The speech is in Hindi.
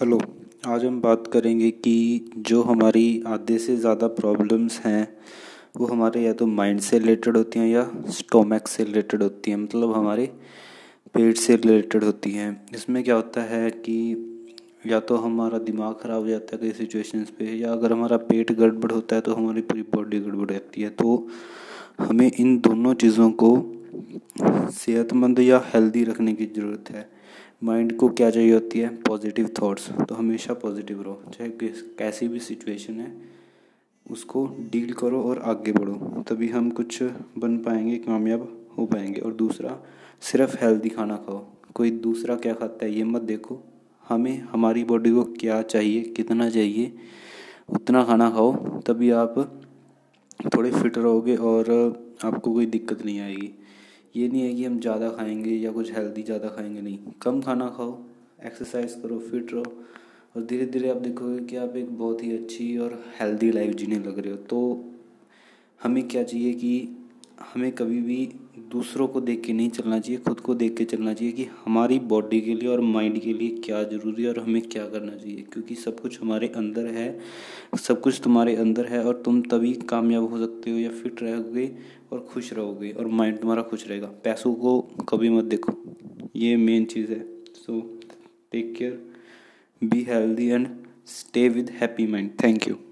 हेलो, आज हम बात करेंगे कि जो हमारी आधे से ज़्यादा प्रॉब्लम्स हैं वो हमारे या तो माइंड से रिलेटेड होती हैं या स्टोमक से रिलेटेड होती हैं, मतलब हमारे पेट से रिलेटेड होती हैं। इसमें क्या होता है कि या तो हमारा दिमाग ख़राब हो जाता है कई सिचुएशंस पे, या अगर हमारा पेट गड़बड़ होता है तो हमारी पूरी बॉडी गड़बड़ जाती है। तो हमें इन दोनों चीज़ों को सेहतमंद या हेल्दी रखने की ज़रूरत है। माइंड को क्या चाहिए होती है? Positive thoughts. तो हमेशा पॉजिटिव रहो, चाहे कैसी भी सिचुएशन है उसको डील करो और आगे बढ़ो, तभी हम कुछ बन पाएंगे, कामयाब हो पाएंगे। और दूसरा, सिर्फ हेल्दी खाना खाओ, कोई दूसरा क्या खाता है ये मत देखो, हमें हमारी बॉडी को क्या चाहिए, कितना चाहिए, उतना खाना खाओ, तभी आप थोड़े फिट रहोगे और आपको कोई दिक्कत नहीं आएगी। ये नहीं है कि हम ज़्यादा खाएंगे या कुछ हेल्दी ज़्यादा खाएंगे, नहीं, कम खाना खाओ, एक्सरसाइज करो, फिट रहो और धीरे धीरे आप देखोगे कि आप एक बहुत ही अच्छी और हेल्दी लाइफ जीने लग रहे हो। तो हमें क्या चाहिए कि हमें कभी भी दूसरों को देख के नहीं चलना चाहिए, खुद को देख के चलना चाहिए कि हमारी बॉडी के लिए और माइंड के लिए क्या ज़रूरी है और हमें क्या करना चाहिए, क्योंकि सब कुछ हमारे अंदर है, सब कुछ तुम्हारे अंदर है और तुम तभी कामयाब हो सकते हो या फिट रहोगे और खुश रहोगे और माइंड तुम्हारा खुश रहेगा। पैसों को कभी मत देखो, ये मेन चीज़ है। सो Take care, be healthy, and stay with happy mind. Thank you.